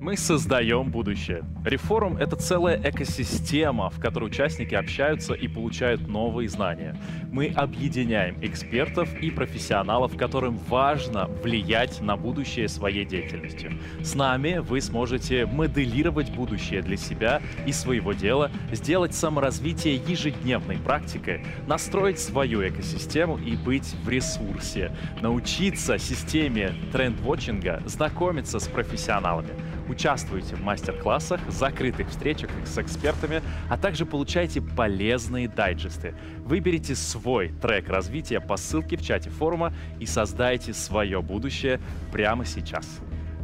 Мы создаем будущее. Рефорум — это целая экосистема, в которой участники общаются и получают новые знания. Мы объединяем экспертов и профессионалов, которым важно влиять на будущее своей деятельностью. С нами вы сможете моделировать будущее для себя и своего дела, сделать саморазвитие ежедневной практикой, настроить свою экосистему и быть в ресурсе, научиться системе тренд-вотчинга, знакомиться с профессионалами. Участвуйте в мастер-классах, закрытых встречах с экспертами, а также получайте полезные дайджесты. Выберите свой трек развития по ссылке в чате форума и создайте свое будущее прямо сейчас.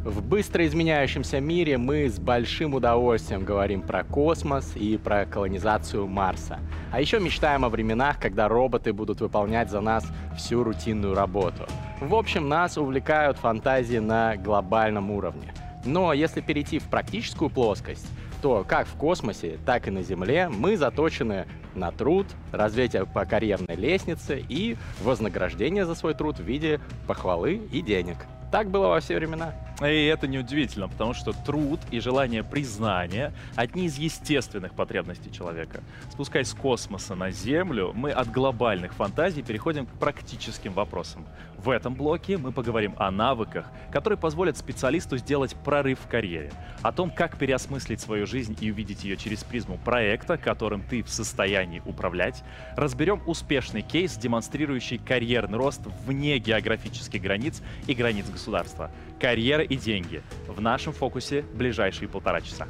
В быстро изменяющемся мире мы с большим удовольствием говорим про космос и про колонизацию Марса. А еще мечтаем о временах, когда роботы будут выполнять за нас всю рутинную работу. В общем, нас увлекают фантазии на глобальном уровне. Но если перейти в практическую плоскость, то как в космосе, так и на Земле мы заточены на труд, развитие по карьерной лестнице и вознаграждение за свой труд в виде похвалы и денег. Так было во все времена. И это неудивительно, потому что труд и желание признания — одни из естественных потребностей человека. Спускаясь с космоса на Землю, мы от глобальных фантазий переходим к практическим вопросам. В этом блоке мы поговорим о навыках, которые позволят специалисту сделать прорыв в карьере, о том, как переосмыслить свою жизнь и увидеть ее через призму проекта, которым ты в состоянии управлять. Разберем успешный кейс, демонстрирующий карьерный рост вне географических границ и границ государства. Карьера и деньги. В нашем фокусе ближайшие полтора часа.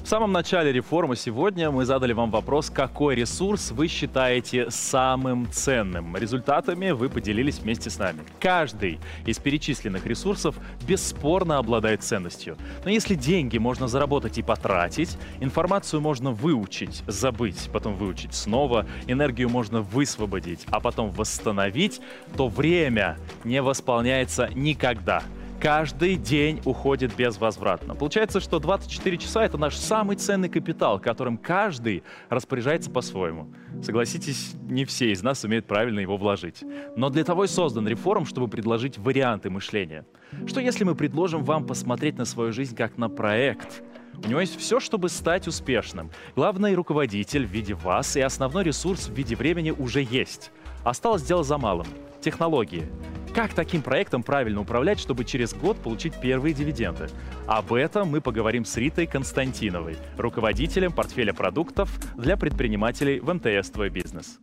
В самом начале реформы сегодня мы задали вам вопрос, какой ресурс вы считаете самым ценным. Результатами вы поделились вместе с нами. Каждый из перечисленных ресурсов бесспорно обладает ценностью. Но если деньги можно заработать и потратить, информацию можно выучить, забыть, потом выучить снова, энергию можно высвободить, а потом восстановить, то время не восполняется никогда. Каждый день уходит безвозвратно. Получается, что 24 часа — это наш самый ценный капитал, которым каждый распоряжается по-своему. Согласитесь, не все из нас умеют правильно его вложить. Но для того и создан Рефорум, чтобы предложить варианты мышления. Что если мы предложим вам посмотреть на свою жизнь как на проект? У него есть все, чтобы стать успешным. Главный руководитель в виде вас и основной ресурс в виде времени уже есть. Осталось дело за малым — технологии. Как таким проектом правильно управлять, чтобы через год получить первые дивиденды? Об этом мы поговорим с Ритой Константиновой, руководителем портфеля продуктов для предпринимателей в МТС «Твой бизнес».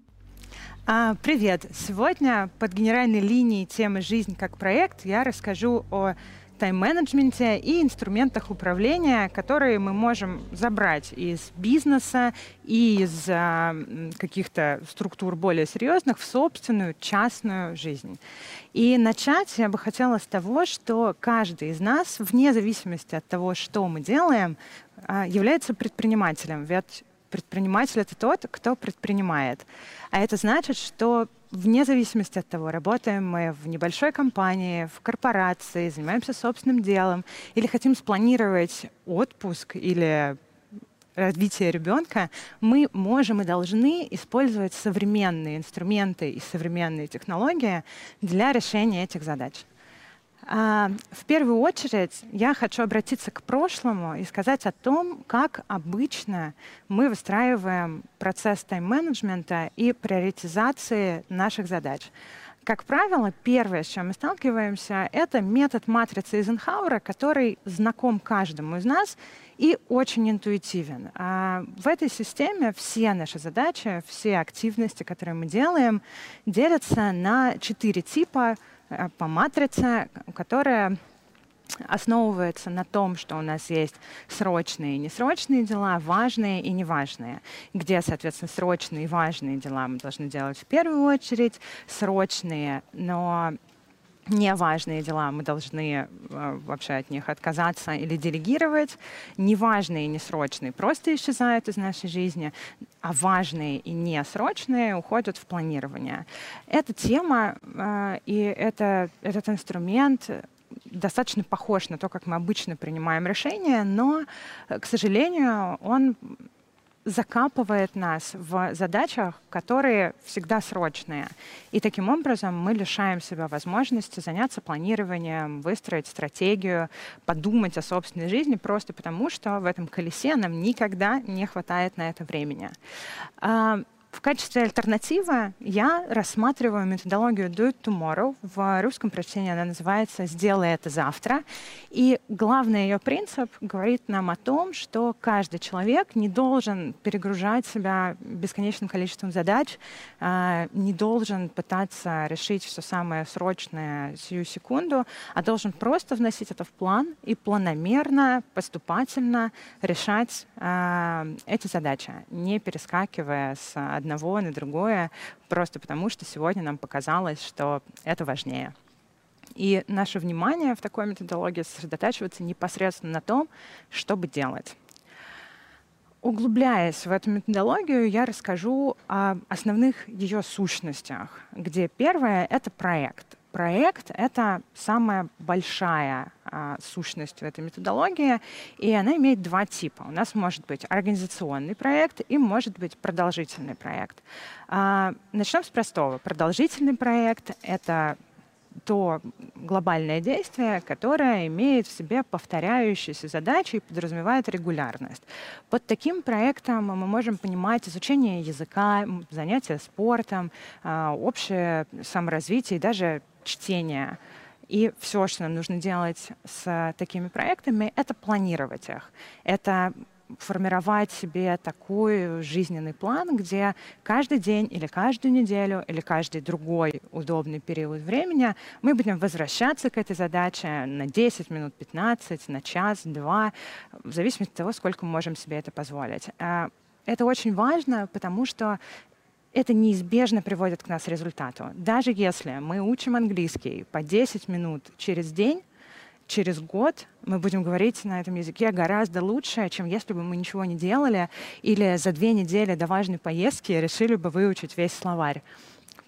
Привет! Сегодня под генеральной линией темы «Жизнь как проект» я расскажу о тайм-менеджменте и инструментах управления, которые мы можем забрать из бизнеса и из каких-то структур более серьезных в собственную частную жизнь. И начать я бы хотела с того, что каждый из нас, вне зависимости от того, что мы делаем, является предпринимателем. Ведь предприниматель — это тот, кто предпринимает. А это значит, что вне зависимости от того, работаем мы в небольшой компании, в корпорации, занимаемся собственным делом или хотим спланировать отпуск или развитие ребенка, мы можем и должны использовать современные инструменты и современные технологии для решения этих задач. В первую очередь я хочу обратиться к прошлому и сказать о том, как обычно мы выстраиваем процесс тайм-менеджмента и приоритизации наших задач. Как правило, первое, с чем мы сталкиваемся, это метод матрицы Эйзенхауэра, который знаком каждому из нас и очень интуитивен. В этой системе все наши задачи, все активности, которые мы делаем, делятся на 4 типа по матрице, которая основывается на том, что у нас есть срочные и несрочные дела, важные и неважные, где, соответственно, срочные и важные дела мы должны делать в первую очередь, срочные, но неважные дела мы должны вообще от них отказаться или делегировать. Неважные и несрочные просто исчезают из нашей жизни, а важные и несрочные уходят в планирование. Эта тема и этот инструмент достаточно похож на то, как мы обычно принимаем решения, но, к сожалению, он закапывает нас в задачах, которые всегда срочные. И таким образом мы лишаем себя возможности заняться планированием, выстроить стратегию, подумать о собственной жизни, просто потому что в этом колесе нам никогда не хватает на это времени. В качестве альтернативы я рассматриваю методологию Do It Tomorrow. В русском прочтении она называется «Сделай это завтра». И главный ее принцип говорит нам о том, что каждый человек не должен перегружать себя бесконечным количеством задач, не должен пытаться решить все самое срочное сию секунду, а должен просто вносить это в план и планомерно, поступательно решать эти задачи, не перескакивая с одного на другое, просто потому что сегодня нам показалось, что это важнее. И наше внимание в такой методологии сосредотачивается непосредственно на том, чтобы делать. Углубляясь в эту методологию, я расскажу о основных ее сущностях, где первое — это проект. Проект — это самая большая сущность в этой методологии, и она имеет два типа. У нас может быть организационный проект и может быть продолжительный проект. Начнем с простого. Продолжительный проект — это то глобальное действие, которое имеет в себе повторяющиеся задачи и подразумевает регулярность. Под таким проектом мы можем понимать изучение языка, занятия спортом, общее саморазвитие и даже чтение. И все, что нам нужно делать с такими проектами, это планировать их. Это формировать себе такой жизненный план, где каждый день или каждую неделю или каждый другой удобный период времени мы будем возвращаться к этой задаче на 10 минут, 15, на час, два, в зависимости от того, сколько мы можем себе это позволить. Это очень важно, потому что это неизбежно приводит к нас к результату. Даже если мы учим английский по 10 минут через день, через год мы будем говорить на этом языке гораздо лучше, чем если бы мы ничего не делали или за 2 недели до важной поездки решили бы выучить весь словарь.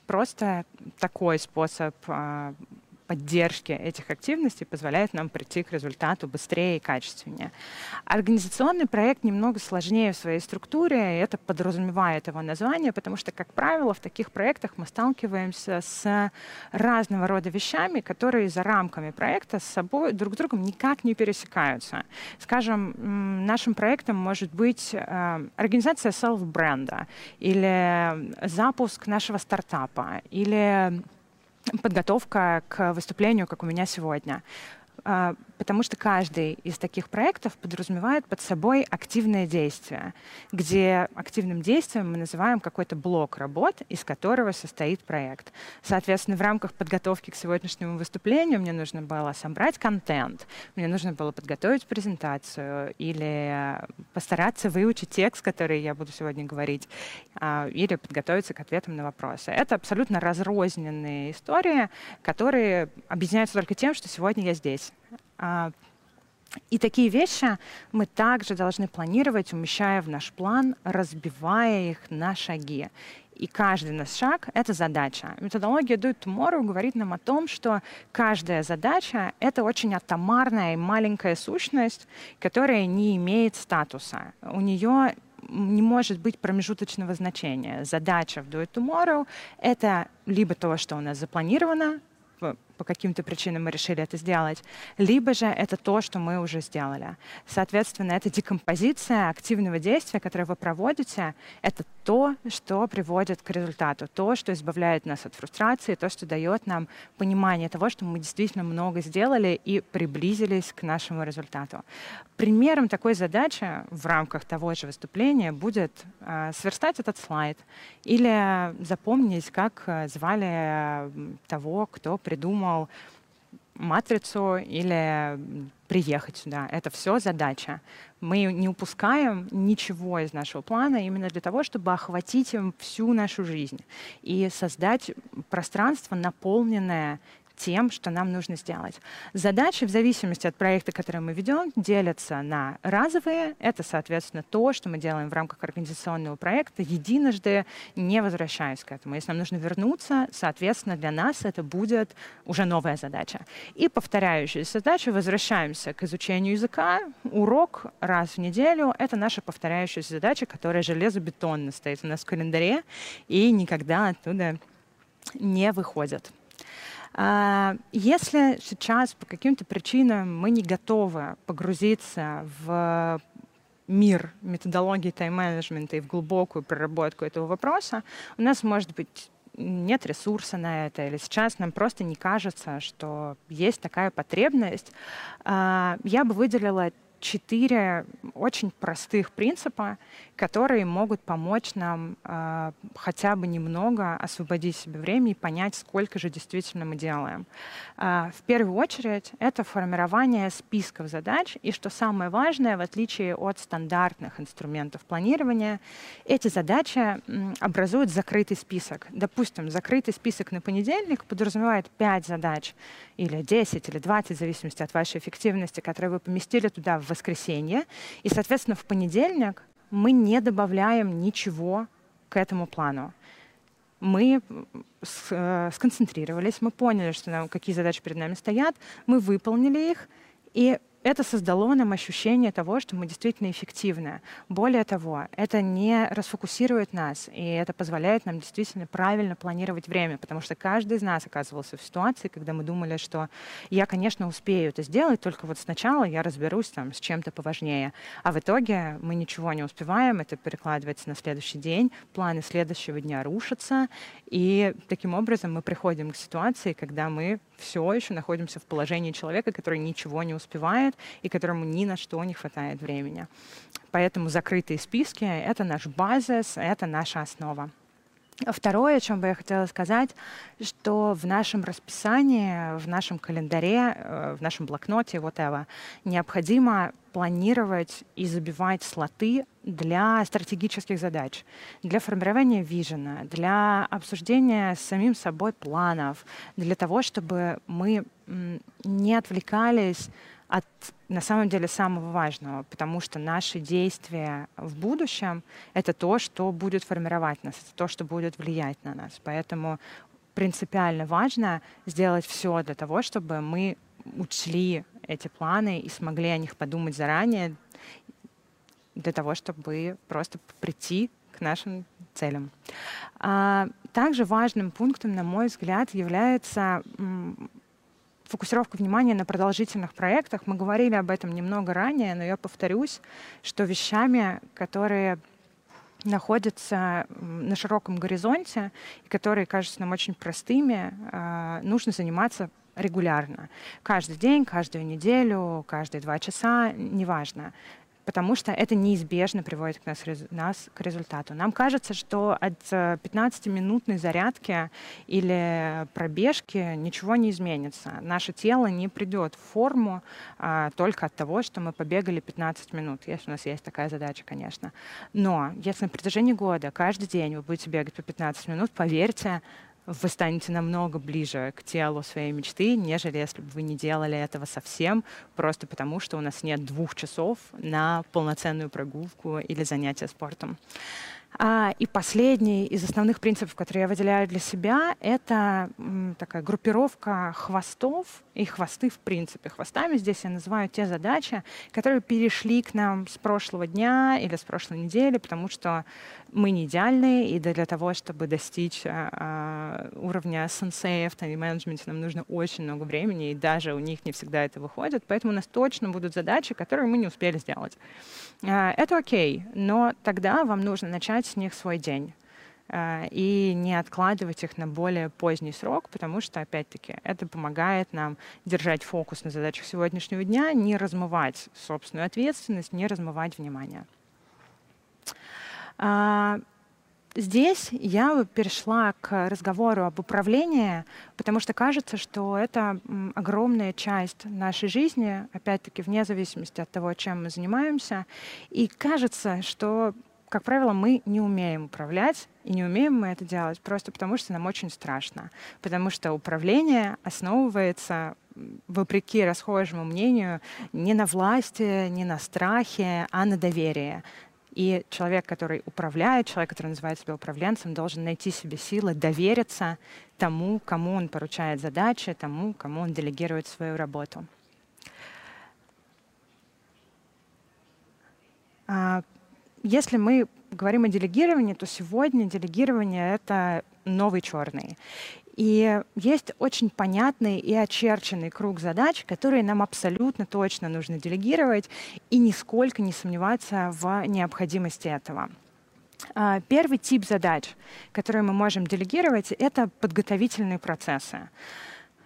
Просто такой способ поддержки этих активностей позволяет нам прийти к результату быстрее и качественнее. Организационный проект немного сложнее в своей структуре, и это подразумевает его название, потому что, как правило, в таких проектах мы сталкиваемся с разного рода вещами, которые за рамками проекта с собой друг с другом никак не пересекаются. Скажем, нашим проектом может быть организация селф-бренда или запуск нашего стартапа, или подготовка к выступлению, как у меня сегодня. Потому что каждый из таких проектов подразумевает под собой активное действие, где активным действием мы называем какой-то блок работ, из которого состоит проект. Соответственно, в рамках подготовки к сегодняшнему выступлению мне нужно было собрать контент, мне нужно было подготовить презентацию или постараться выучить текст, который я буду сегодня говорить, или подготовиться к ответам на вопросы. Это абсолютно разрозненные истории, которые объединяются только тем, что сегодня я здесь. И такие вещи мы также должны планировать, умещая в наш план, разбивая их на шаги. И каждый наш шаг — это задача. Методология Do It Tomorrow говорит нам о том, что каждая задача — это очень атомарная и маленькая сущность, которая не имеет статуса. У нее не может быть промежуточного значения. Задача в Do It Tomorrow — это либо то, что у нас запланировано, по каким-то причинам мы решили это сделать, либо же это то, что мы уже сделали. Соответственно, это декомпозиция активного действия, которое вы проводите, это то, что приводит к результату, то, что избавляет нас от фрустрации, то, что дает нам понимание того, что мы действительно много сделали и приблизились к нашему результату. Примером такой задачи в рамках того же выступления будет сверстать этот слайд или запомнить, как звали того, кто придумал матрицу или приехать сюда. Это все задача. Мы не упускаем ничего из нашего плана именно для того, чтобы охватить им всю нашу жизнь и создать пространство, наполненное тем, что нам нужно сделать. Задачи в зависимости от проекта, который мы ведем, делятся на разовые. Это, соответственно, то, что мы делаем в рамках организационного проекта, единожды, не возвращаясь к этому. Если нам нужно вернуться, соответственно, для нас это будет уже новая задача. И повторяющиеся задачи, возвращаемся к изучению языка, урок раз в неделю. Это наша повторяющаяся задача, которая железобетонно стоит у нас в календаре и никогда оттуда не выходит. Если сейчас по каким-то причинам мы не готовы погрузиться в мир методологии тайм-менеджмента и в глубокую проработку этого вопроса, у нас, может быть, нет ресурса на это, или сейчас нам просто не кажется, что есть такая потребность, я бы выделила 4 очень простых принципа, которые могут помочь нам хотя бы немного освободить себе время и понять, сколько же действительно мы делаем. В первую очередь, это формирование списков задач. И что самое важное, в отличие от стандартных инструментов планирования, эти задачи образуют закрытый список. Допустим, закрытый список на понедельник подразумевает 5 задач, или 10, или 20, в зависимости от вашей эффективности, которые вы поместили туда в воскресенье. И, соответственно, в понедельник мы не добавляем ничего к этому плану. Мы сконцентрировались, мы поняли, что какие задачи перед нами стоят, мы выполнили их, и это создало нам ощущение того, что мы действительно эффективны. Более того, это не расфокусирует нас, и это позволяет нам действительно правильно планировать время, потому что каждый из нас оказывался в ситуации, когда мы думали, что я, конечно, успею это сделать, только вот сначала я разберусь там с чем-то поважнее. А в итоге мы ничего не успеваем, это перекладывается на следующий день, планы следующего дня рушатся, и таким образом мы приходим к ситуации, когда мы все еще находимся в положении человека, который ничего не успевает и которому ни на что не хватает времени. Поэтому закрытые списки — это наш базис, это наша основа. Второе, о чем бы я хотела сказать, что в нашем расписании, в нашем календаре, в нашем блокноте, whatever, необходимо планировать и забивать слоты для стратегических задач, для формирования вижена, для обсуждения с самим собой планов, для того, чтобы мы не отвлекались от, на самом деле, самого важного, потому что наши действия в будущем — это то, что будет формировать нас, это то, что будет влиять на нас. Поэтому принципиально важно сделать все для того, чтобы мы учли эти планы и смогли о них подумать заранее, для того, чтобы просто прийти к нашим целям. Также важным пунктом, на мой взгляд, является фокусировка внимания на продолжительных проектах. Мы говорили об этом немного ранее, но я повторюсь, что вещами, которые находятся на широком горизонте и которые кажутся нам очень простыми, нужно заниматься регулярно. Каждый день, каждую неделю, каждые 2 часа, неважно. Потому что это неизбежно приводит нас к результату. Нам кажется, что от 15-минутной зарядки или пробежки ничего не изменится. Наше тело не придет в форму только от того, что мы побегали 15 минут, если у нас есть такая задача, конечно. Но если на протяжении года каждый день вы будете бегать по 15 минут, поверьте, вы станете намного ближе к телу своей мечты, нежели если бы вы не делали этого совсем, просто потому что у нас нет 2 часов на полноценную прогулку или занятие спортом. И последний из основных принципов, которые я выделяю для себя, это такая группировка хвостов и хвосты в принципе. Хвостами здесь я называю те задачи, которые перешли к нам с прошлого дня или с прошлой недели, потому что мы не идеальны, и для того, чтобы достичь уровня сенсея в тайм-менеджменте, нам нужно очень много времени, и даже у них не всегда это выходит, поэтому у нас точно будут задачи, которые мы не успели сделать. Это окей, но тогда вам нужно начать с них свой день и не откладывать их на более поздний срок, потому что, опять-таки, это помогает нам держать фокус на задачах сегодняшнего дня, не размывать собственную ответственность, не размывать внимание. Здесь я перешла к разговору об управлении, потому что кажется, что это огромная часть нашей жизни, опять-таки, вне зависимости от того, чем мы занимаемся, и кажется, что как правило, мы не умеем управлять, и не умеем мы это делать просто потому, что нам очень страшно. Потому что управление основывается, вопреки расхожему мнению, не на власти, не на страхе, а на доверии. И человек, который управляет, человек, который называет себя управленцем, должен найти себе силы довериться тому, кому он поручает задачи, тому, кому он делегирует свою работу. Если мы говорим о делегировании, то сегодня делегирование — это новый черный. И есть очень понятный и очерченный круг задач, которые нам абсолютно точно нужно делегировать и нисколько не сомневаться в необходимости этого. Первый тип задач, которые мы можем делегировать, — это подготовительные процессы.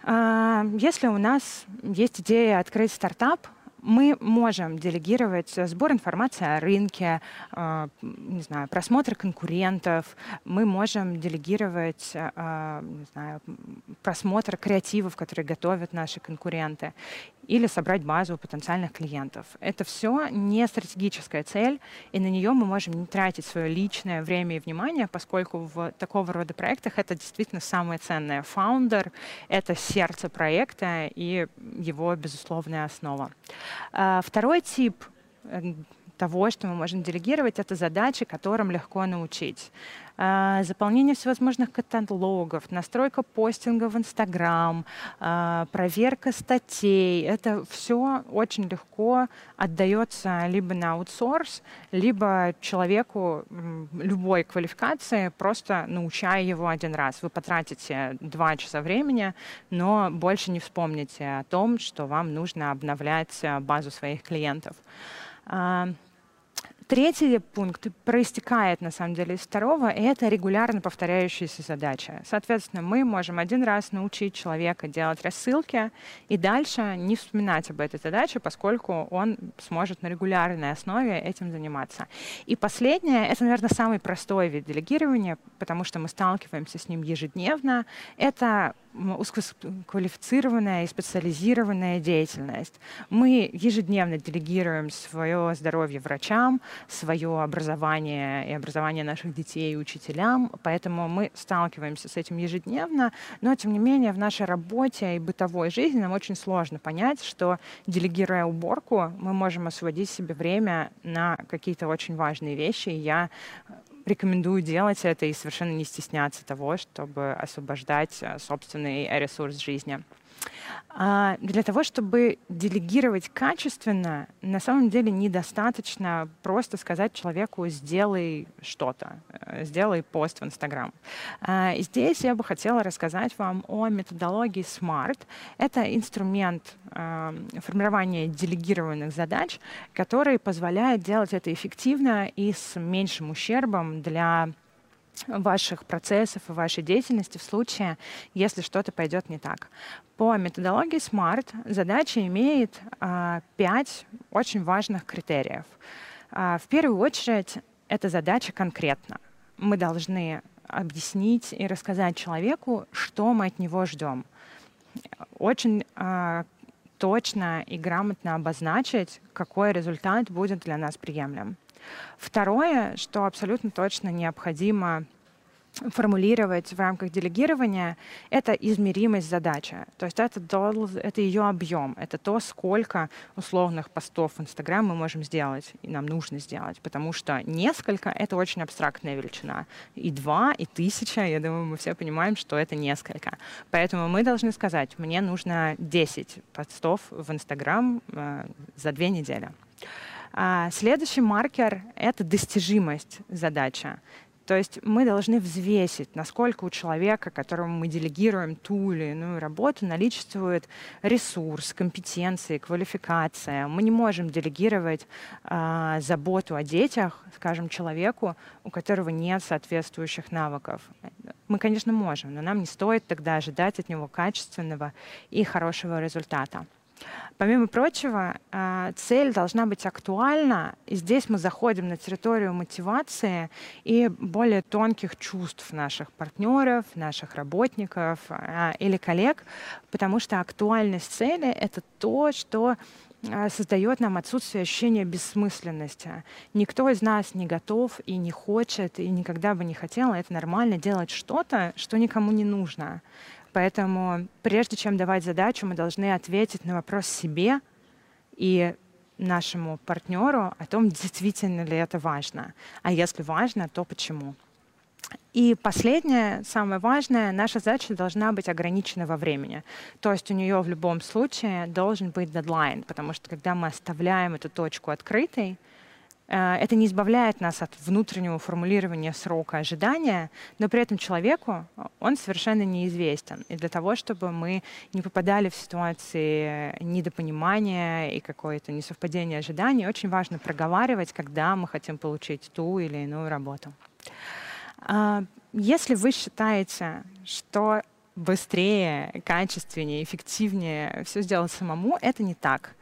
Если у нас есть идея открыть стартап, мы можем делегировать сбор информации о рынке, не знаю, просмотр конкурентов, мы можем делегировать, не знаю, просмотр креативов, которые готовят наши конкуренты, или собрать базу потенциальных клиентов. Это все не стратегическая цель, и на нее мы можем не тратить свое личное время и внимание, поскольку в такого рода проектах это действительно самое ценное. Фаундер — это сердце проекта и его безусловная основа. Второй тип того, что мы можем делегировать, это задачи, которым легко научить. Заполнение всевозможных каталогов, настройка постинга в Instagram, проверка статей. Это все очень легко отдается либо на аутсорс, либо человеку любой квалификации, просто научая его один раз. Вы потратите 2 часа времени, но больше не вспомните о том, что вам нужно обновлять базу своих клиентов. Третий пункт проистекает, на самом деле, из второго, и это регулярно повторяющиеся задачи. Соответственно, мы можем один раз научить человека делать рассылки и дальше не вспоминать об этой задаче, поскольку он сможет на регулярной основе этим заниматься. И последнее, это, наверное, самый простой вид делегирования, потому что мы сталкиваемся с ним ежедневно, это узкоквалифицированная и специализированная деятельность. Мы ежедневно делегируем свое здоровье врачам, свое образование и образование наших детей и учителям, поэтому мы сталкиваемся с этим ежедневно, но, тем не менее, в нашей работе и бытовой жизни нам очень сложно понять, что, делегируя уборку, мы можем освободить себе время на какие-то очень важные вещи. Я рекомендую делать это и совершенно не стесняться того, чтобы освобождать собственный ресурс жизни. Для того, чтобы делегировать качественно, на самом деле недостаточно просто сказать человеку «сделай что-то», «сделай пост в Instagram». Здесь я бы хотела рассказать вам о методологии SMART. Это инструмент формирования делегированных задач, который позволяет делать это эффективно и с меньшим ущербом для ваших процессов и вашей деятельности в случае, если что-то пойдет не так. По методологии SMART задача имеет 5 очень важных критериев. В первую очередь, это задача конкретна. Мы должны объяснить и рассказать человеку, что мы от него ждем. Очень точно и грамотно обозначить, какой результат будет для нас приемлем. Второе, что абсолютно точно необходимо формулировать в рамках делегирования, это измеримость задачи. То есть это ее объем, это то, сколько условных постов в Instagram мы можем сделать и нам нужно сделать, потому что несколько — это очень абстрактная величина. И 2, и 1000, я думаю, мы все понимаем, что это несколько. Поэтому мы должны сказать, мне нужно 10 постов в Instagram за 2 недели. Следующий маркер — это достижимость задачи. То есть мы должны взвесить, насколько у человека, которому мы делегируем ту или иную работу, наличествует ресурс, компетенции, квалификация. Мы не можем делегировать заботу о детях, скажем, человеку, у которого нет соответствующих навыков. Мы, конечно, можем, но нам не стоит тогда ожидать от него качественного и хорошего результата. Помимо прочего, цель должна быть актуальна, и здесь мы заходим на территорию мотивации и более тонких чувств наших партнеров, наших работников или коллег, потому что актуальность цели — это то, что создает нам отсутствие ощущения бессмысленности. Никто из нас не готов и не хочет, и никогда бы не хотел, это нормально, делать что-то, что никому не нужно. Поэтому прежде чем давать задачу, мы должны ответить на вопрос себе и нашему партнеру о том, действительно ли это важно. А если важно, то почему? И последнее, самое важное, наша задача должна быть ограничена во времени. То есть у нее в любом случае должен быть дедлайн, потому что когда мы оставляем эту точку открытой, это не избавляет нас от внутреннего формулирования срока ожидания, но при этом человеку он совершенно неизвестен. И для того, чтобы мы не попадали в ситуации недопонимания и какое-то несовпадение ожиданий, очень важно проговаривать, когда мы хотим получить ту или иную работу. Если вы считаете, что быстрее, качественнее, эффективнее все сделать самому, это не так.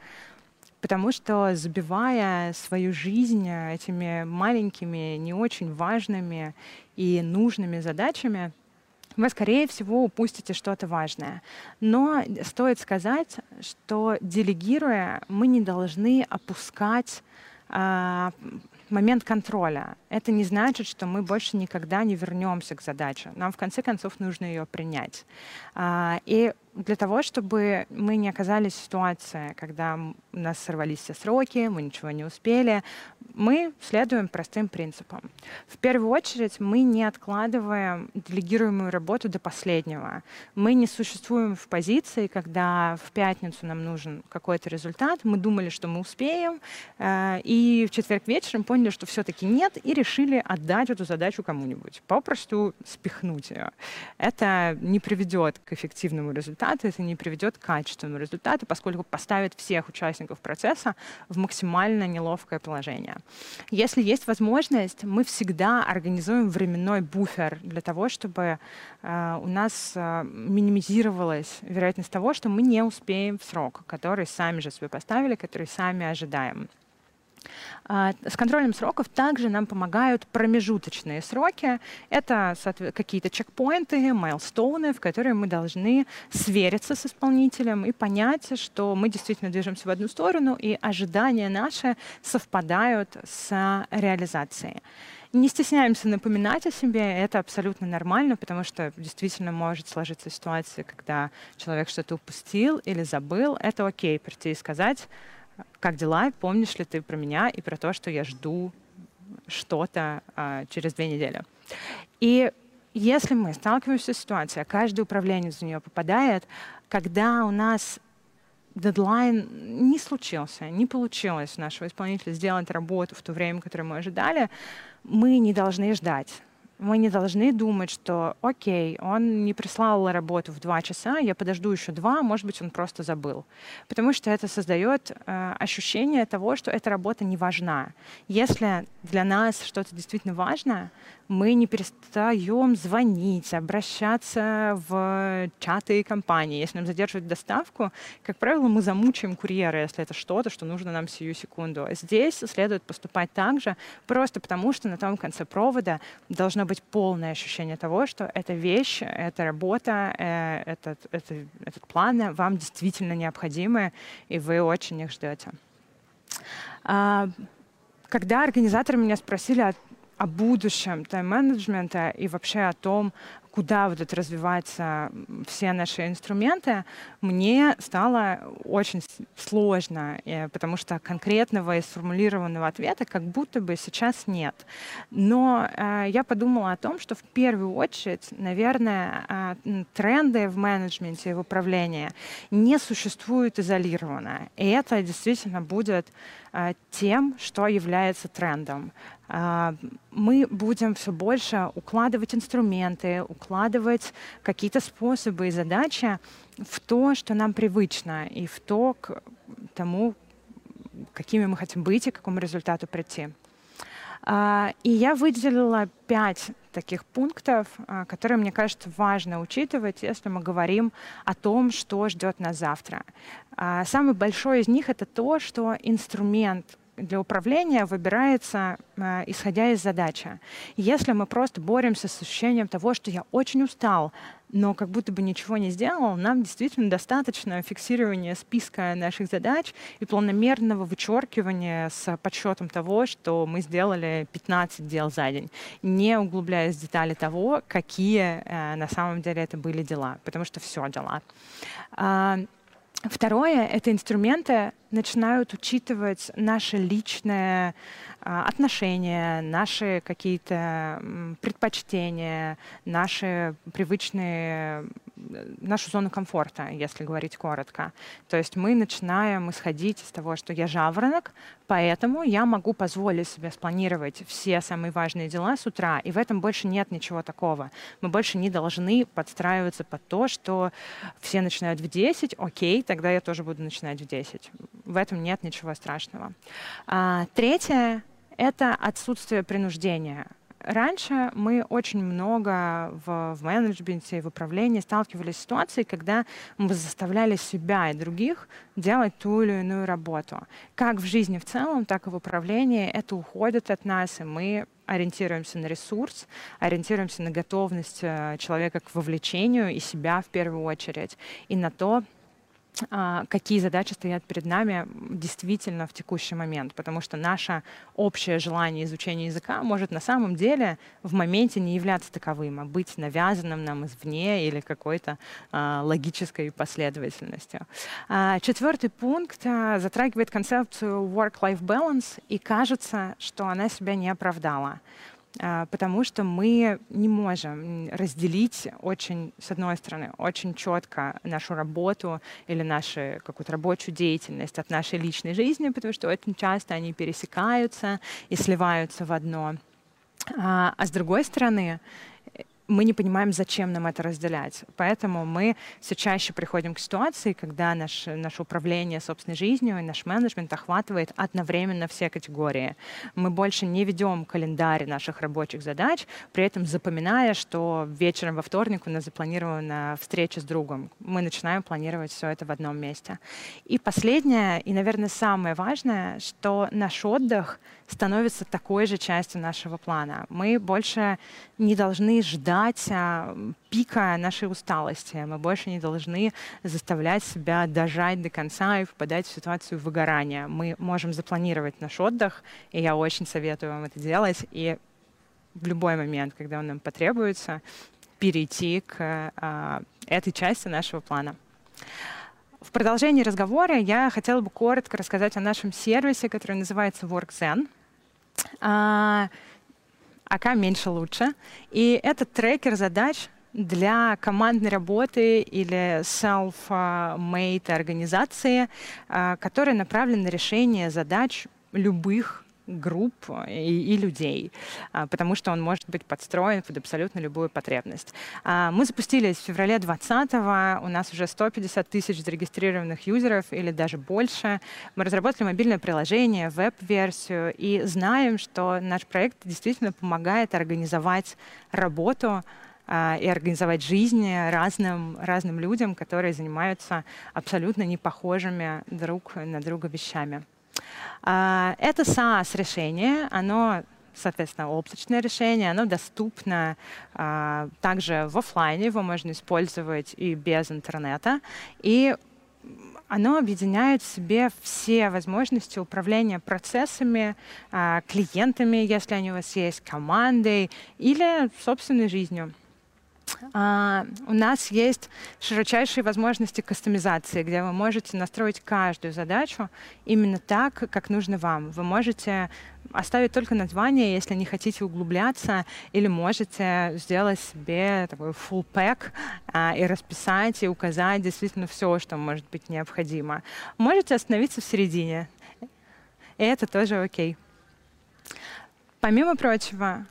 Потому что, забивая свою жизнь этими маленькими, не очень важными и нужными задачами, вы, скорее всего, упустите что-то важное. Но стоит сказать, что, делегируя, мы не должны опускать момент контроля. Это не значит, что мы больше никогда не вернемся к задаче. Нам, в конце концов, нужно ее принять. И для того, чтобы мы не оказались в ситуации, когда у нас сорвались все сроки, мы ничего не успели, мы следуем простым принципам. В первую очередь, мы не откладываем делегируемую работу до последнего. Мы не существуем в позиции, когда в пятницу нам нужен какой-то результат, мы думали, что мы успеем, и в четверг вечером поняли, что все-таки нет, и решили отдать эту задачу кому-нибудь, попросту спихнуть ее. Это не приведет к эффективному результату, это не приведет к качественному результату, поскольку поставит всех участников процесса в максимально неловкое положение. Если есть возможность, мы всегда организуем временной буфер для того, чтобы у нас минимизировалась вероятность того, что мы не успеем в срок, который сами же себе поставили, который сами ожидаем. С контролем сроков также нам помогают промежуточные сроки. Это какие-то чекпоинты, майлстоуны, в которые мы должны свериться с исполнителем и понять, что мы действительно движемся в одну сторону, и ожидания наши совпадают с реализацией. Не стесняемся напоминать о себе, это абсолютно нормально, потому что действительно может сложиться ситуация, когда человек что-то упустил или забыл. Это окей, прийти и сказать: как дела? Помнишь ли ты про меня и про то, что я жду что-то через 2 недели? И если мы сталкиваемся с ситуацией, а каждый управленец в нее попадает, когда у нас дедлайн не случился, не получилось у нашего исполнителя сделать работу в то время, которое мы ожидали, мы не должны ждать. Мы не должны думать, что окей, он не прислал работу в 2 часа, я подожду еще 2, может быть, он просто забыл. Потому что это создает ощущение того, что эта работа не важна. Если для нас что-то действительно важно, мы не перестаем звонить, обращаться в чаты и компании. Если нам задерживают доставку, как правило, мы замучаем курьера, если это что-то, что нужно нам сию секунду. Здесь следует поступать так же, просто потому что на том конце провода должно быть полное ощущение того, что эта вещь, эта работа, этот план вам действительно необходимы, и вы очень их ждете. Когда организаторы меня спросили о будущем тайм-менеджмента и вообще о том, куда будут развиваться все наши инструменты, мне стало очень сложно, потому что конкретного и сформулированного ответа как будто бы сейчас нет. Но я подумала о том, что в первую очередь, наверное, тренды в менеджменте и в управлении не существуют изолированно. И это действительно будет тем, что является трендом. Мы будем все больше укладывать инструменты, укладывать какие-то способы и задачи в то, что нам привычно, и в то, к тому, какими мы хотим быть и к какому результату прийти. И я выделила 5 таких пунктов, которые, мне кажется, важно учитывать, если мы говорим о том, что ждет нас завтра. Самый большой из них — это то, что инструмент для управления выбирается, исходя из задачи. Если мы просто боремся с ощущением того, что я очень устал, но как будто бы ничего не сделал, нам действительно достаточно фиксирования списка наших задач и планомерного вычеркивания с подсчетом того, что мы сделали 15 дел за день, не углубляясь в детали того, какие на самом деле это были дела, потому что все дела. Второе, это инструменты начинают учитывать наше личное отношение, наши какие-то предпочтения, наши привычные, нашу зону комфорта, если говорить коротко. То есть мы начинаем исходить из того, что я жаворонок, поэтому я могу позволить себе спланировать все самые важные дела с утра, и в этом больше нет ничего такого. Мы больше не должны подстраиваться под то, что все начинают в 10, окей, тогда я тоже буду начинать в 10. В этом нет ничего страшного. Третье — это отсутствие принуждения. Раньше мы очень много в менеджменте, в управлении сталкивались с ситуацией, когда мы заставляли себя и других делать ту или иную работу. Как в жизни в целом, так и в управлении это уходит от нас, и мы ориентируемся на ресурс, ориентируемся на готовность человека к вовлечению и себя в первую очередь, и на то, какие задачи стоят перед нами действительно в текущий момент, потому что наше общее желание изучения языка может на самом деле в моменте не являться таковым, а быть навязанным нам извне или какой-то логической последовательностью. Четвертый пункт затрагивает концепцию work-life balance, и кажется, что она себя не оправдала. Потому что мы не можем разделить очень, с одной стороны, очень четко нашу работу или нашу какую-то рабочую деятельность от нашей личной жизни, потому что очень часто они пересекаются и сливаются в одно. А с другой стороны, мы не понимаем, зачем нам это разделять. Поэтому мы все чаще приходим к ситуации, когда наше управление собственной жизнью и наш менеджмент охватывает одновременно все категории. Мы больше не ведем календарь наших рабочих задач, при этом запоминая, что вечером во вторник у нас запланирована встреча с другом. Мы начинаем планировать все это в одном месте. И последнее, и, наверное, самое важное, что наш отдых становится такой же частью нашего плана. Мы больше не должны ждать пика нашей усталости. Мы больше не должны заставлять себя дожать до конца и попадать в ситуацию выгорания. Мы можем запланировать наш отдых, и я очень советую вам это делать. И в любой момент, когда он нам потребуется, перейти к этой части нашего плана. В продолжении разговора я хотела бы коротко рассказать о нашем сервисе, который называется WorkZen. АК меньше лучше. И это трекер задач для командной работы или self-made организации, которые направлены на решение задач любых групп и людей, потому что он может быть подстроен под абсолютно любую потребность. Мы запустились в феврале 2020-го, у нас уже 150 тысяч зарегистрированных юзеров или даже больше. Мы разработали мобильное приложение, веб-версию и знаем, что наш проект действительно помогает организовать работу и организовать жизнь разным людям, которые занимаются абсолютно непохожими друг на друга вещами. Это SaaS-решение, оно, соответственно, облачное решение, оно доступно также в офлайне, его можно использовать и без интернета, и оно объединяет в себе все возможности управления процессами, клиентами, если они у вас есть, командой или собственной жизнью. У нас есть широчайшие возможности кастомизации, где вы можете настроить каждую задачу именно так, как нужно вам. Вы можете оставить только название, если не хотите углубляться, или можете сделать себе такой full pack и расписать, и указать действительно все, что может быть необходимо. Можете остановиться в середине, и это тоже окей. Помимо прочего,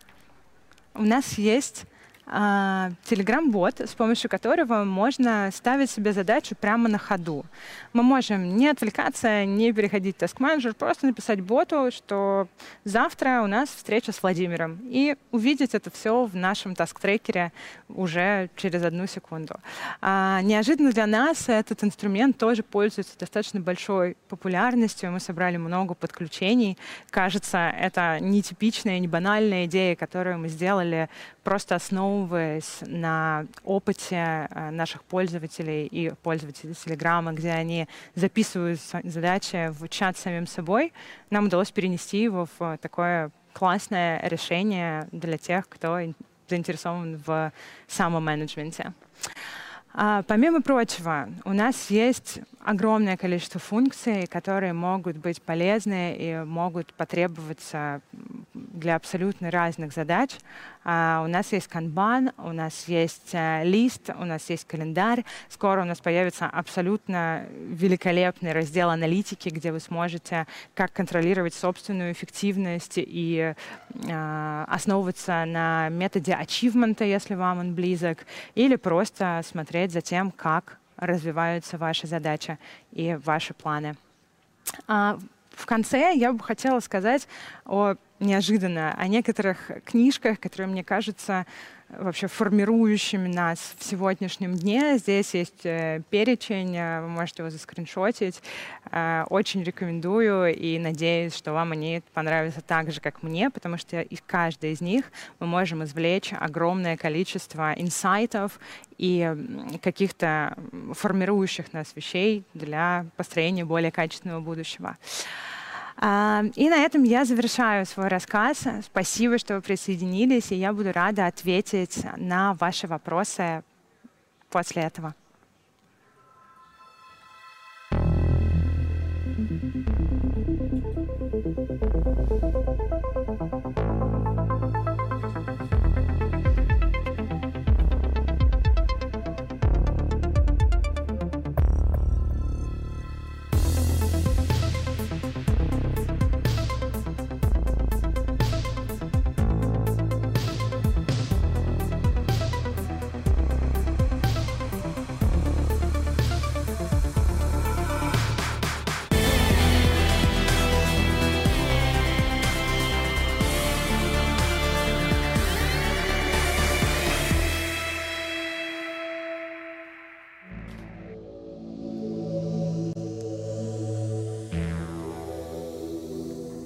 у нас есть Telegram-бот, с помощью которого можно ставить себе задачу прямо на ходу. Мы можем не отвлекаться, не переходить в task-менеджер, просто написать боту, что завтра у нас встреча с Владимиром, и увидеть это все в нашем task-трекере уже через 1 секунду. Неожиданно для нас этот инструмент тоже пользуется достаточно большой популярностью. Мы собрали много подключений. Кажется, это нетипичная, не банальная идея, которую мы сделали просто основываясь на опыте наших пользователей и пользователей Телеграма, где они записывают задачи в чат самим собой, нам удалось перенести его в такое классное решение для тех, кто заинтересован в самоменеджменте. Помимо прочего, у нас есть огромное количество функций, которые могут быть полезны и могут потребоваться для абсолютно разных задач. У нас есть канбан, у нас есть лист, у нас есть календарь. Скоро у нас появится абсолютно великолепный раздел аналитики, где вы сможете как контролировать собственную эффективность и основываться на методе ачивмента, если вам он близок, или просто смотреть за тем, как развиваются ваши задачи и ваши планы. В конце я бы хотела сказать неожиданно о некоторых книжках, которые, мне кажется, вообще формирующими нас в сегодняшнем дне. Здесь есть перечень, вы можете его заскриншотить. Очень рекомендую и надеюсь, что вам они понравятся так же, как мне, потому что из каждой из них мы можем извлечь огромное количество инсайтов и каких-то формирующих нас вещей для построения более качественного будущего. И на этом я завершаю свой рассказ. Спасибо, что вы присоединились, и я буду рада ответить на ваши вопросы после этого.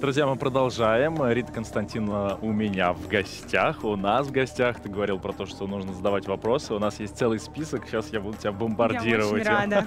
Друзья, мы продолжаем. Рита Константиновна у меня в гостях, у нас в гостях. Ты говорил про то, что нужно задавать вопросы. У нас есть целый список. Сейчас я буду тебя бомбардировать. Я очень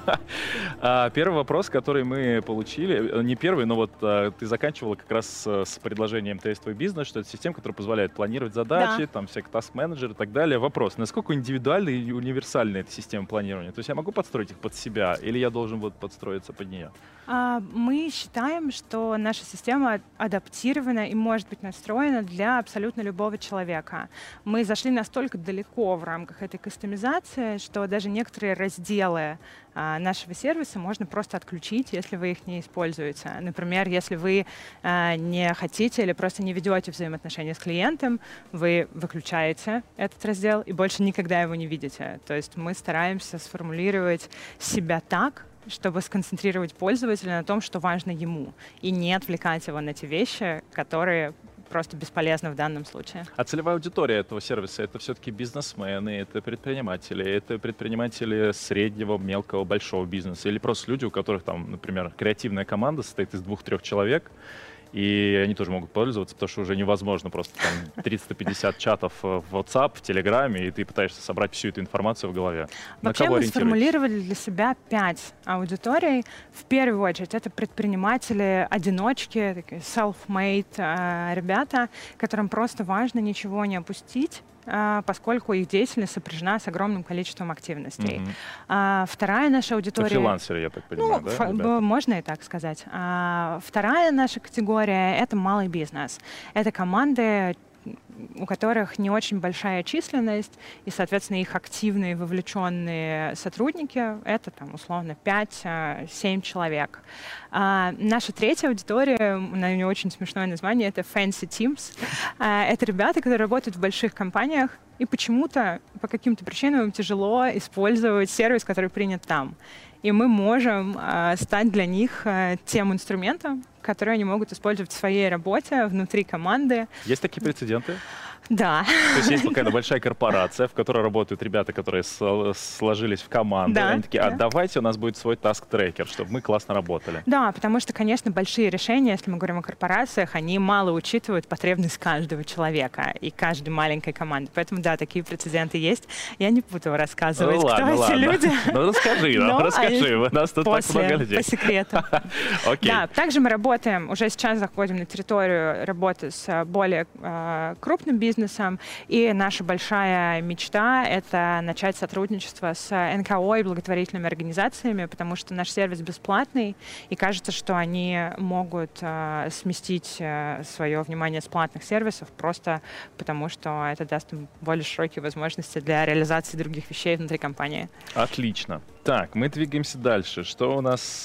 рада. Первый вопрос, который мы получили, не первый, но вот ты заканчивала как раз с предложением МТС «Твой бизнес», что это система, которая позволяет планировать задачи, там всякие таск-менеджеры и так далее. Вопрос, насколько индивидуальна и универсальна эта система планирования? То есть я могу подстроить их под себя или я должен вот подстроиться под нее? Мы считаем, что наша система адаптирована и может быть настроена для абсолютно любого человека. Мы зашли настолько далеко в рамках этой кастомизации, что даже некоторые разделы нашего сервиса можно просто отключить, если вы их не используете. Например, если вы не хотите или просто не ведете взаимоотношения с клиентом, вы выключаете этот раздел и больше никогда его не видите. То есть мы стараемся сформулировать себя так, чтобы сконцентрировать пользователя на том, что важно ему, и не отвлекать его на те вещи, которые просто бесполезны в данном случае. А целевая аудитория этого сервиса — это все-таки бизнесмены, это предприниматели среднего, мелкого, большого бизнеса, или просто люди, у которых там, например, креативная команда состоит из 2-3 человек, и они тоже могут пользоваться, потому что уже невозможно просто там 350 чатов в WhatsApp, в Telegram, и ты пытаешься собрать всю эту информацию в голове. Вообще мы сформулировали для себя 5 аудиторий. В первую очередь это предприниматели-одиночки, такие self-made ребята, которым просто важно ничего не опустить, поскольку их деятельность сопряжена с огромным количеством активностей. Вторая наша аудитория... Фрилансеры, я так понимаю, да? Можно и так сказать. Вторая наша категория — это малый бизнес. Это команды, у которых не очень большая численность, и, соответственно, их активные, вовлеченные сотрудники — это, там, условно, 5-7 человек. Наша третья аудитория, на нее очень смешное название, это Fancy Teams. Это ребята, которые работают в больших компаниях, и почему-то, по каким-то причинам, им тяжело использовать сервис, который принят там. И мы можем стать для них тем инструментом, который они могут использовать в своей работе внутри команды. Есть такие прецеденты? Да. То есть есть какая-то большая корпорация, в которой работают ребята, которые сложились в команду. Да, они такие, а давайте у нас будет свой таск-трекер, чтобы мы классно работали. Да, потому что, конечно, большие решения, если мы говорим о корпорациях, они мало учитывают потребность каждого человека и каждой маленькой команды. Поэтому, да, такие прецеденты есть. Я не буду рассказывать, ну, ладно, кто эти люди. Ну, расскажи нам, расскажи. У нас тут так много людей. По секрету. Окей. Да, также мы работаем, уже сейчас заходим на территорию работы с более крупным бизнесом. И наша большая мечта — это начать сотрудничество с НКО и благотворительными организациями, потому что наш сервис бесплатный, и кажется, что они могут сместить свое внимание с платных сервисов просто потому, что это даст им более широкие возможности для реализации других вещей внутри компании. Отлично. Так, мы двигаемся дальше. Что у нас?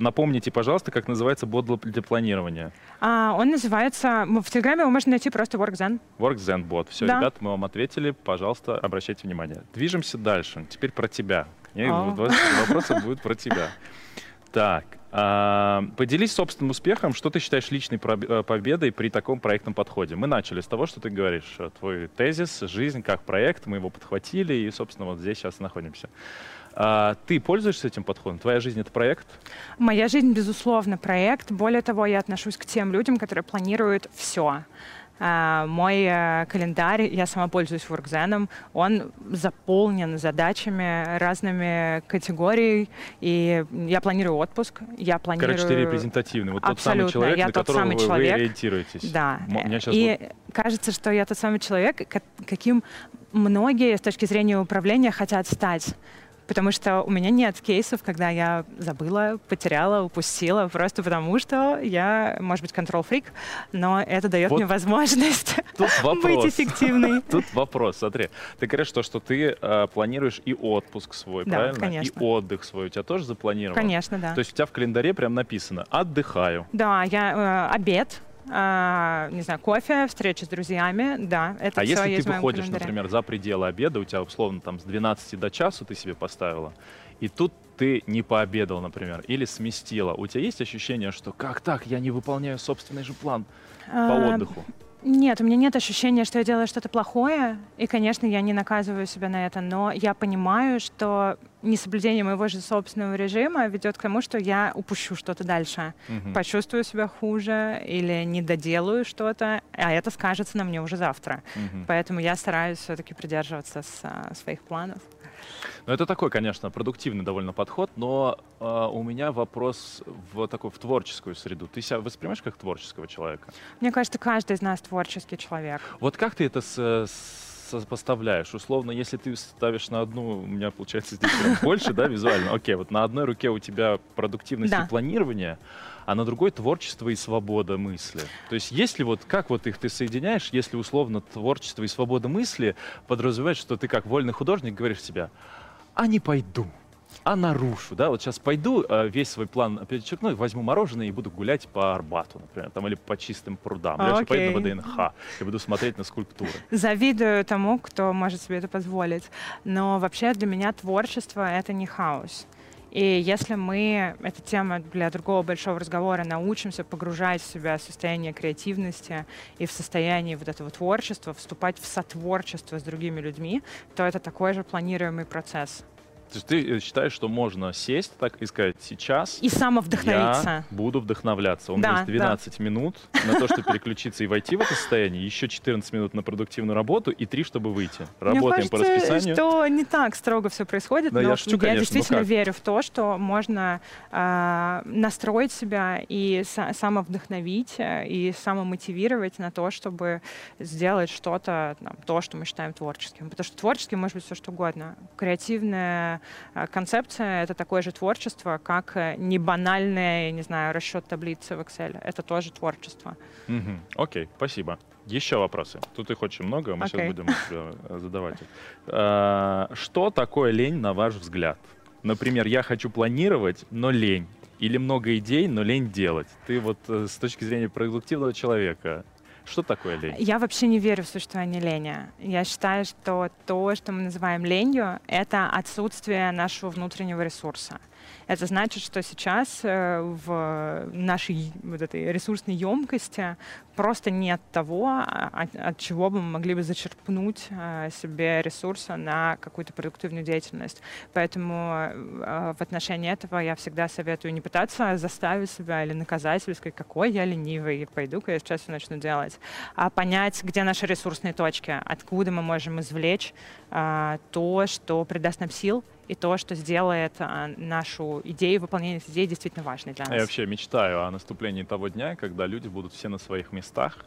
Напомните, пожалуйста, как называется бот для планирования? Он называется... В Телеграме его можно найти просто WorkZen. WorkZen бот. Все, да. Ребят, мы вам ответили. Пожалуйста, обращайте внимание. Движемся дальше. Теперь про тебя. Вопросы будут про тебя. Так, поделись собственным успехом. Что ты считаешь личной победой при таком проектном подходе? Мы начали с того, что ты говоришь. Твой тезис, жизнь как проект. Мы его подхватили и, собственно, вот здесь сейчас находимся. Ты пользуешься этим подходом? Твоя жизнь — это проект? Моя жизнь, безусловно, проект. Более того, я отношусь к тем людям, которые планируют все. Мой календарь, я сама пользуюсь WorkZen, он заполнен задачами разными категорий. И я планирую отпуск, я планирую... Короче, ты репрезентативный. Вот абсолютно. Тот самый человек, я на которого вы ориентируетесь. Да. И кажется, что я тот самый человек, каким многие с точки зрения управления хотят стать. Потому что у меня нет кейсов, когда я забыла, потеряла, упустила, просто потому что я, может быть, контрол-фрик, но это дает вот мне возможность быть эффективной. Тут вопрос, смотри. Ты говоришь, что ты планируешь и отпуск свой, да, правильно? Конечно. И отдых свой у тебя тоже запланирован? Конечно, да. То есть у тебя в календаре прям написано «отдыхаю». Да, я обед. Не знаю, кофе, встречи с друзьями, да, это все есть в моем календаре. А если ты выходишь, например, за пределы обеда, у тебя, условно, там с 12 до часу ты себе поставила, и тут ты не пообедал, например, или сместила, у тебя есть ощущение, что как так, я не выполняю собственный же план по отдыху? Нет, у меня нет ощущения, что я делаю что-то плохое, и, конечно, я не наказываю себя на это, но я понимаю, что несоблюдение моего же собственного режима ведет к тому, что я упущу что-то дальше, почувствую себя хуже или не доделаю что-то, а это скажется на мне уже завтра. Поэтому я стараюсь все-таки придерживаться своих планов. Ну, это такой, конечно, продуктивный довольно подход, но у меня вопрос в творческую среду. Ты себя воспринимаешь как творческого человека? Мне кажется, каждый из нас творческий человек. Вот как ты это сопоставляешь? Условно, если ты ставишь на одну, у меня получается здесь больше, да, визуально? Окей, вот на одной руке у тебя продуктивность и планирование, а на другой творчество и свобода мысли. То есть если вот, как вот их ты соединяешь, если условно творчество и свобода мысли подразумевает, что ты как вольный художник говоришь себе, а не пойду, а нарушу, да, вот сейчас пойду весь свой план перечеркну, возьму мороженое и буду гулять по Арбату, например, там, или по чистым прудам, или вообще поеду на ВДНХ и буду смотреть на скульптуры. Завидую тому, кто может себе это позволить, но вообще для меня творчество — это не хаос. И если мы, эта тема для другого большого разговора, научимся погружать в себя в состояние креативности и в состояние вот этого творчества, вступать в сотворчество с другими людьми, то это такой же планируемый процесс. То есть ты считаешь, что можно сесть так и сказать, сейчас и самовдохновиться. Я буду вдохновляться. У меня есть 12 минут на то, чтобы переключиться и войти в это состояние, еще 14 минут на продуктивную работу и 3, чтобы выйти. Работаем по расписанию. Что не так строго все происходит, но я действительно верю в то, что можно настроить себя и самовдохновить, и самомотивировать на то, чтобы сделать что-то, то, что мы считаем творческим. Потому что творческим может быть все что угодно. Креативное концепция — это такое же творчество, как не банальное, не знаю, расчет таблицы в Excel. Это тоже творчество. Окей, спасибо. Еще вопросы. Тут их очень много, мы сейчас будем задавать. Что такое лень, на ваш взгляд? Например, я хочу планировать, но лень. Или много идей, но лень делать. Ты вот с точки зрения продуктивного человека... Что такое лень? Я вообще не верю в существование лени. Я считаю, что то, что мы называем ленью, это отсутствие нашего внутреннего ресурса. Это значит, что сейчас в нашей вот этой ресурсной емкости просто нет того, от чего бы мы могли бы зачерпнуть себе ресурса на какую-то продуктивную деятельность. Поэтому в отношении этого я всегда советую не пытаться заставить себя или наказать, или сказать, какой я ленивый, пойду-ка я сейчас все начну делать, а понять, где наши ресурсные точки, откуда мы можем извлечь то, что придаст нам сил, и то, что сделает нашу идею, выполнение этой идеи действительно важной для нас. Я вообще мечтаю о наступлении того дня, когда люди будут все на своих местах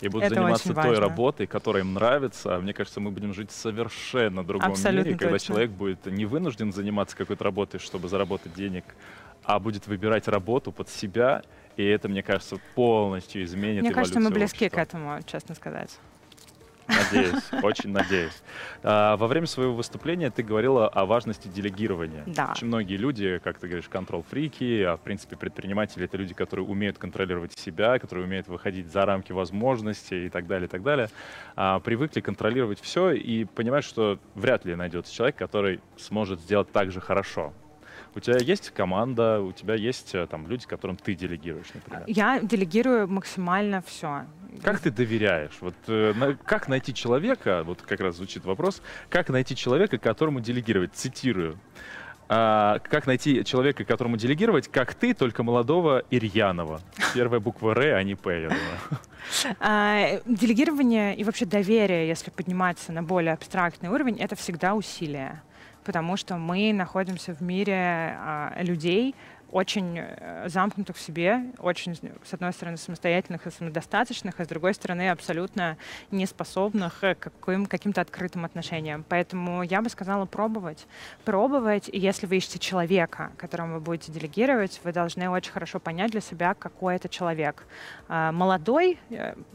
и будут заниматься той работой, которая им нравится. Мне кажется, мы будем жить в совершенно другом мире, когда человек будет не вынужден заниматься какой-то работой, чтобы заработать денег, а будет выбирать работу под себя. И это, мне кажется, полностью изменит эволюцию общества. Мне кажется, мы близки к этому, честно сказать. Надеюсь, очень надеюсь. Во время своего выступления ты говорила о важности делегирования. Да. Очень многие люди, как ты говоришь, контрол-фрики, а в принципе предприниматели — это люди, которые умеют контролировать себя, которые умеют выходить за рамки возможностей и так далее, и так далее. Привыкли контролировать все и понимают, что вряд ли найдется человек, который сможет сделать так же хорошо. У тебя есть команда, у тебя есть там люди, которым ты делегируешь, например? Я делегирую максимально все. Как ты доверяешь? Вот, как найти человека, вот как раз звучит вопрос, как найти человека, которому делегировать? Цитирую. Как найти человека, которому делегировать, как ты, только молодого и рьяного. Первая буква Р, а не П, я думаю. Делегирование и вообще доверие, если подниматься на более абстрактный уровень, это всегда усилие. Потому что мы находимся в мире людей, очень замкнутых в себе, очень, с одной стороны, самостоятельных и самодостаточных, а с другой стороны, абсолютно неспособных к каким-то открытым отношениям. Поэтому я бы сказала пробовать. Пробовать, и если вы ищете человека, которому вы будете делегировать, вы должны очень хорошо понять для себя, какой это человек. Молодой,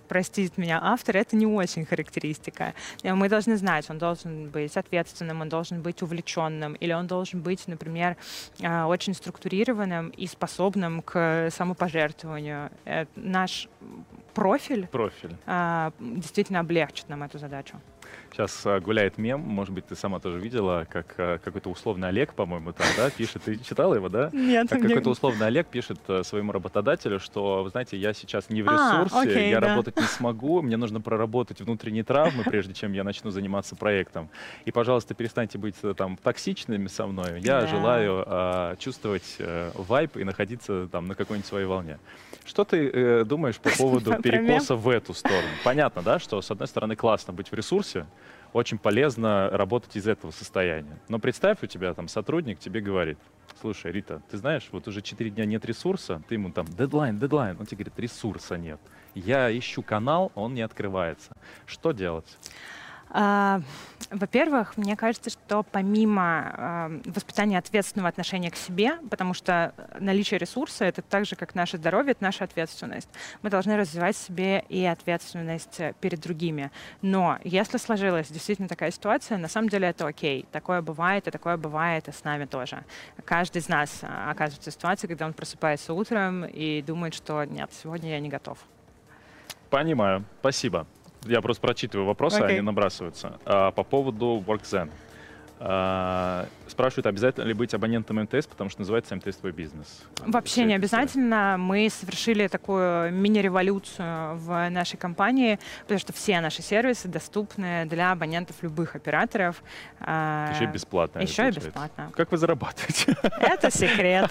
простит меня автор, это не очень характеристика. Мы должны знать, он должен быть ответственным, он должен быть увлеченным, или он должен быть, например, очень структурированным, и способным к самопожертвованию. Наш профиль действительно облегчит нам эту задачу. Сейчас гуляет мем, может быть, ты сама тоже видела, как какой-то условный Олег, по-моему, там, да, пишет. Ты читала его, да? Нет. Как какой-то условный Олег пишет своему работодателю, что, вы знаете, я сейчас не в ресурсе, окей, я работать не смогу, мне нужно проработать внутренние травмы, прежде чем я начну заниматься проектом. И, пожалуйста, перестаньте быть там токсичными со мной. Я желаю чувствовать вайб и находиться там на какой-нибудь своей волне. Что ты думаешь по поводу перекоса в эту сторону? Понятно, да, что, с одной стороны, классно быть в ресурсе, очень полезно работать из этого состояния. Но представь, у тебя там сотрудник тебе говорит: слушай, Рита, ты знаешь, вот уже 4 дня нет ресурса, ты ему там дедлайн, он тебе говорит, ресурса нет. Я ищу канал, он не открывается. Что делать? Во-первых, мне кажется, что помимо воспитания ответственного отношения к себе, потому что наличие ресурса — это так же, как наше здоровье, это наша ответственность. Мы должны развивать в себе и ответственность перед другими. Но если сложилась действительно такая ситуация, на самом деле это окей. Такое бывает и с нами тоже. Каждый из нас оказывается в ситуации, когда он просыпается утром и думает, что нет, сегодня я не готов. Понимаю. Спасибо. Я просто прочитываю вопросы, они набрасываются. По поводу WorkZen. Спрашивают, обязательно ли быть абонентом МТС, потому что называется МТС твой бизнес. Вообще не обязательно. Мы совершили такую мини-революцию в нашей компании, потому что все наши сервисы доступны для абонентов любых операторов. Еще и бесплатно. Еще и бесплатно. Как вы зарабатываете? Это секрет.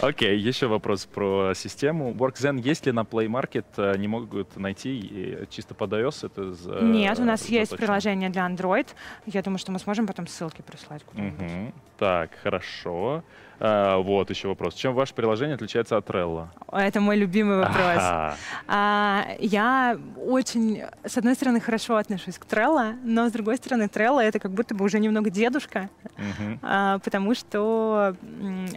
Окей, еще вопрос про систему. WorkZen есть ли на Play Market? Не могут найти чисто под iOS? Это нет, у нас есть приложение для Android. Я думаю, что мы сможем потом ссылки прислать куда-нибудь. Так, хорошо. Вот еще вопрос. Чем ваше приложение отличается от Trello? Это мой любимый вопрос. Я очень, с одной стороны, хорошо отношусь к Trello, но, с другой стороны, Trello — это как будто бы уже немного дедушка, потому что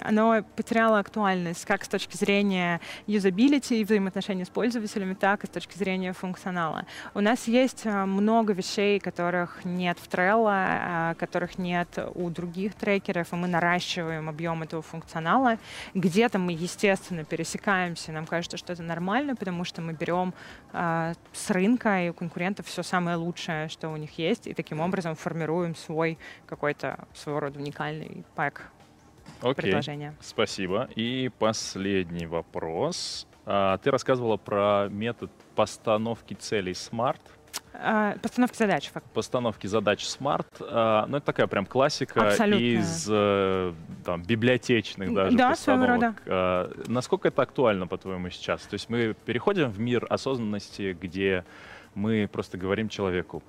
оно потеряло актуальность как с точки зрения юзабилити и взаимоотношений с пользователями, так и с точки зрения функционала. У нас есть много вещей, которых нет в Trello, которых нет у других трекеров, и мы наращиваем объем этого функционала. Где-то мы, естественно, пересекаемся, нам кажется, что это нормально, потому что мы берем с рынка и у конкурентов все самое лучшее, что у них есть, и таким образом формируем свой какой-то своего рода уникальный пэк. предложение. Спасибо. И последний вопрос. Ты рассказывала про метод постановки целей SMART. Постановки задач. Постановки задач SMART. Ну, это такая прям классика. Абсолютно. Из там, библиотечных даже постановок. Насколько это актуально, по-твоему, сейчас? То есть мы переходим в мир осознанности, где мы просто говорим человеку: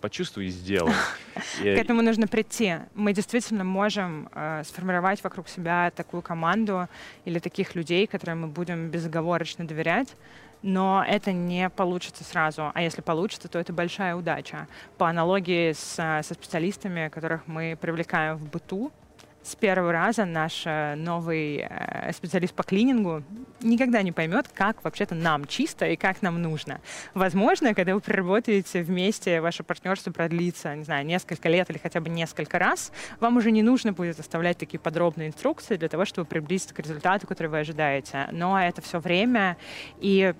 почувствуй и сделай. К этому нужно прийти. Мы действительно можем сформировать вокруг себя такую команду или таких людей, которым мы будем безоговорочно доверять, но это не получится сразу. А если получится, то это большая удача. По аналогии со специалистами, которых мы привлекаем в быту, с первого раза наш новый специалист по клинингу никогда не поймет, как вообще-то нам чисто и как нам нужно. Возможно, когда вы проработаете вместе, ваше партнерство продлится, не знаю, несколько лет или хотя бы несколько раз, вам уже не нужно будет оставлять такие подробные инструкции для того, чтобы приблизиться к результату, который вы ожидаете. Но это все время и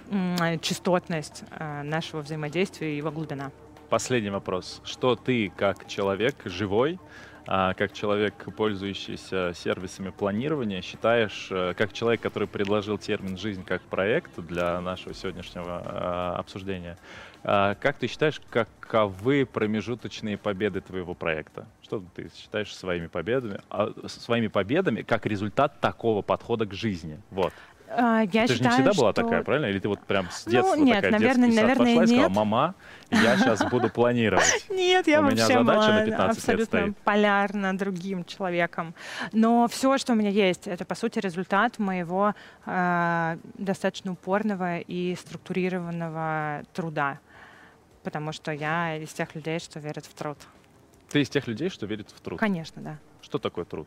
частотность нашего взаимодействия и его глубина. Последний вопрос. Что ты, как человек живой, как человек, пользующийся сервисами планирования, считаешь, как человек, который предложил термин «жизнь» как проект для нашего сегодняшнего обсуждения, как ты считаешь, каковы промежуточные победы твоего проекта? Что ты считаешь своими победами как результат такого подхода к жизни? Вот. Я ты считаю, же не всегда была такая, правильно? Или ты вот прям с детства наверное, пошла и сказала: мама, я сейчас буду планировать. Нет, я вообще была абсолютно полярно другим человеком. Но все, что у меня есть, это, по сути, результат моего достаточно упорного и структурированного труда. Потому что я из тех людей, что верят в труд. Ты из тех людей, что верят в труд? Конечно, да. Что такое труд?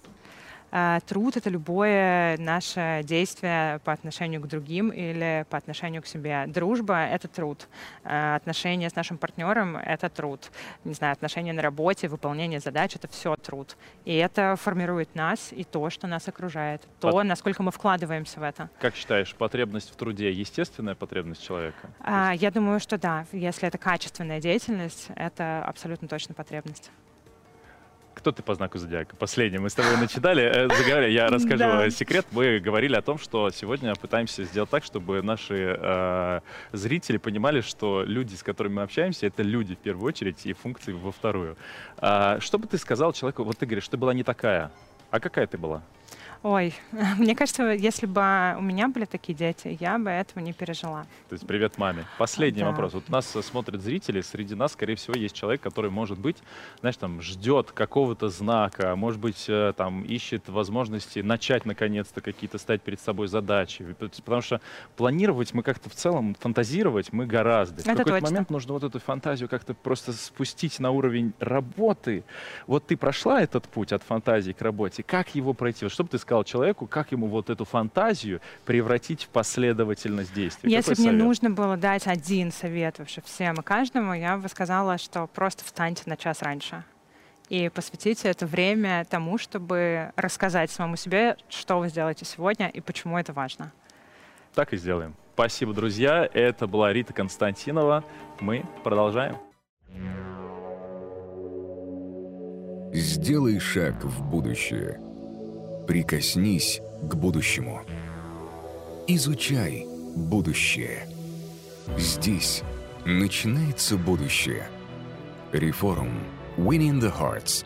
Труд — это любое наше действие по отношению к другим или по отношению к себе. Дружба — это труд. Отношения с нашим партнером — это труд. Не знаю, отношения на работе, выполнение задач — это все труд. И это формирует нас и то, что нас окружает, то, насколько мы вкладываемся в это. Как считаешь, потребность в труде — естественная потребность человека? Я думаю, что да. Если это качественная деятельность, это абсолютно точно потребность. Кто ты по знаку зодиака? Последний. Мы с тобой заговорили, я расскажу секрет. Мы говорили о том, что сегодня пытаемся сделать так, чтобы наши зрители понимали, что люди, с которыми мы общаемся, это люди в первую очередь и функции во вторую. Что бы ты сказал человеку? Вот ты говоришь, ты была не такая. А какая ты была? Ой, мне кажется, если бы у меня были такие дети, я бы этого не пережила. То есть привет маме. Последний вопрос. Вот нас смотрят зрители, среди нас, скорее всего, есть человек, который, может быть, знаешь, там, ждет какого-то знака, может быть, там, ищет возможности начать, наконец-то, какие-то ставить перед собой задачи. Потому что планировать мы как-то в целом, фантазировать мы гораздо. Это в какой-то момент нужно вот эту фантазию как-то просто спустить на уровень работы. Вот ты прошла этот путь от фантазии к работе, как его пройти? Что бы ты сказал человеку, как ему вот эту фантазию превратить в последовательность действий? Если бы мне нужно было дать один совет вообще всем и каждому, я бы сказала, что просто встаньте на час раньше и посвятите это время тому, чтобы рассказать самому себе, что вы сделаете сегодня и почему это важно. Так и сделаем. Спасибо, друзья. Это была Рита Константинова. Мы продолжаем. Сделай шаг в будущее. Прикоснись к будущему. Изучай будущее. Здесь начинается будущее. Рефорум. Winning the Hearts.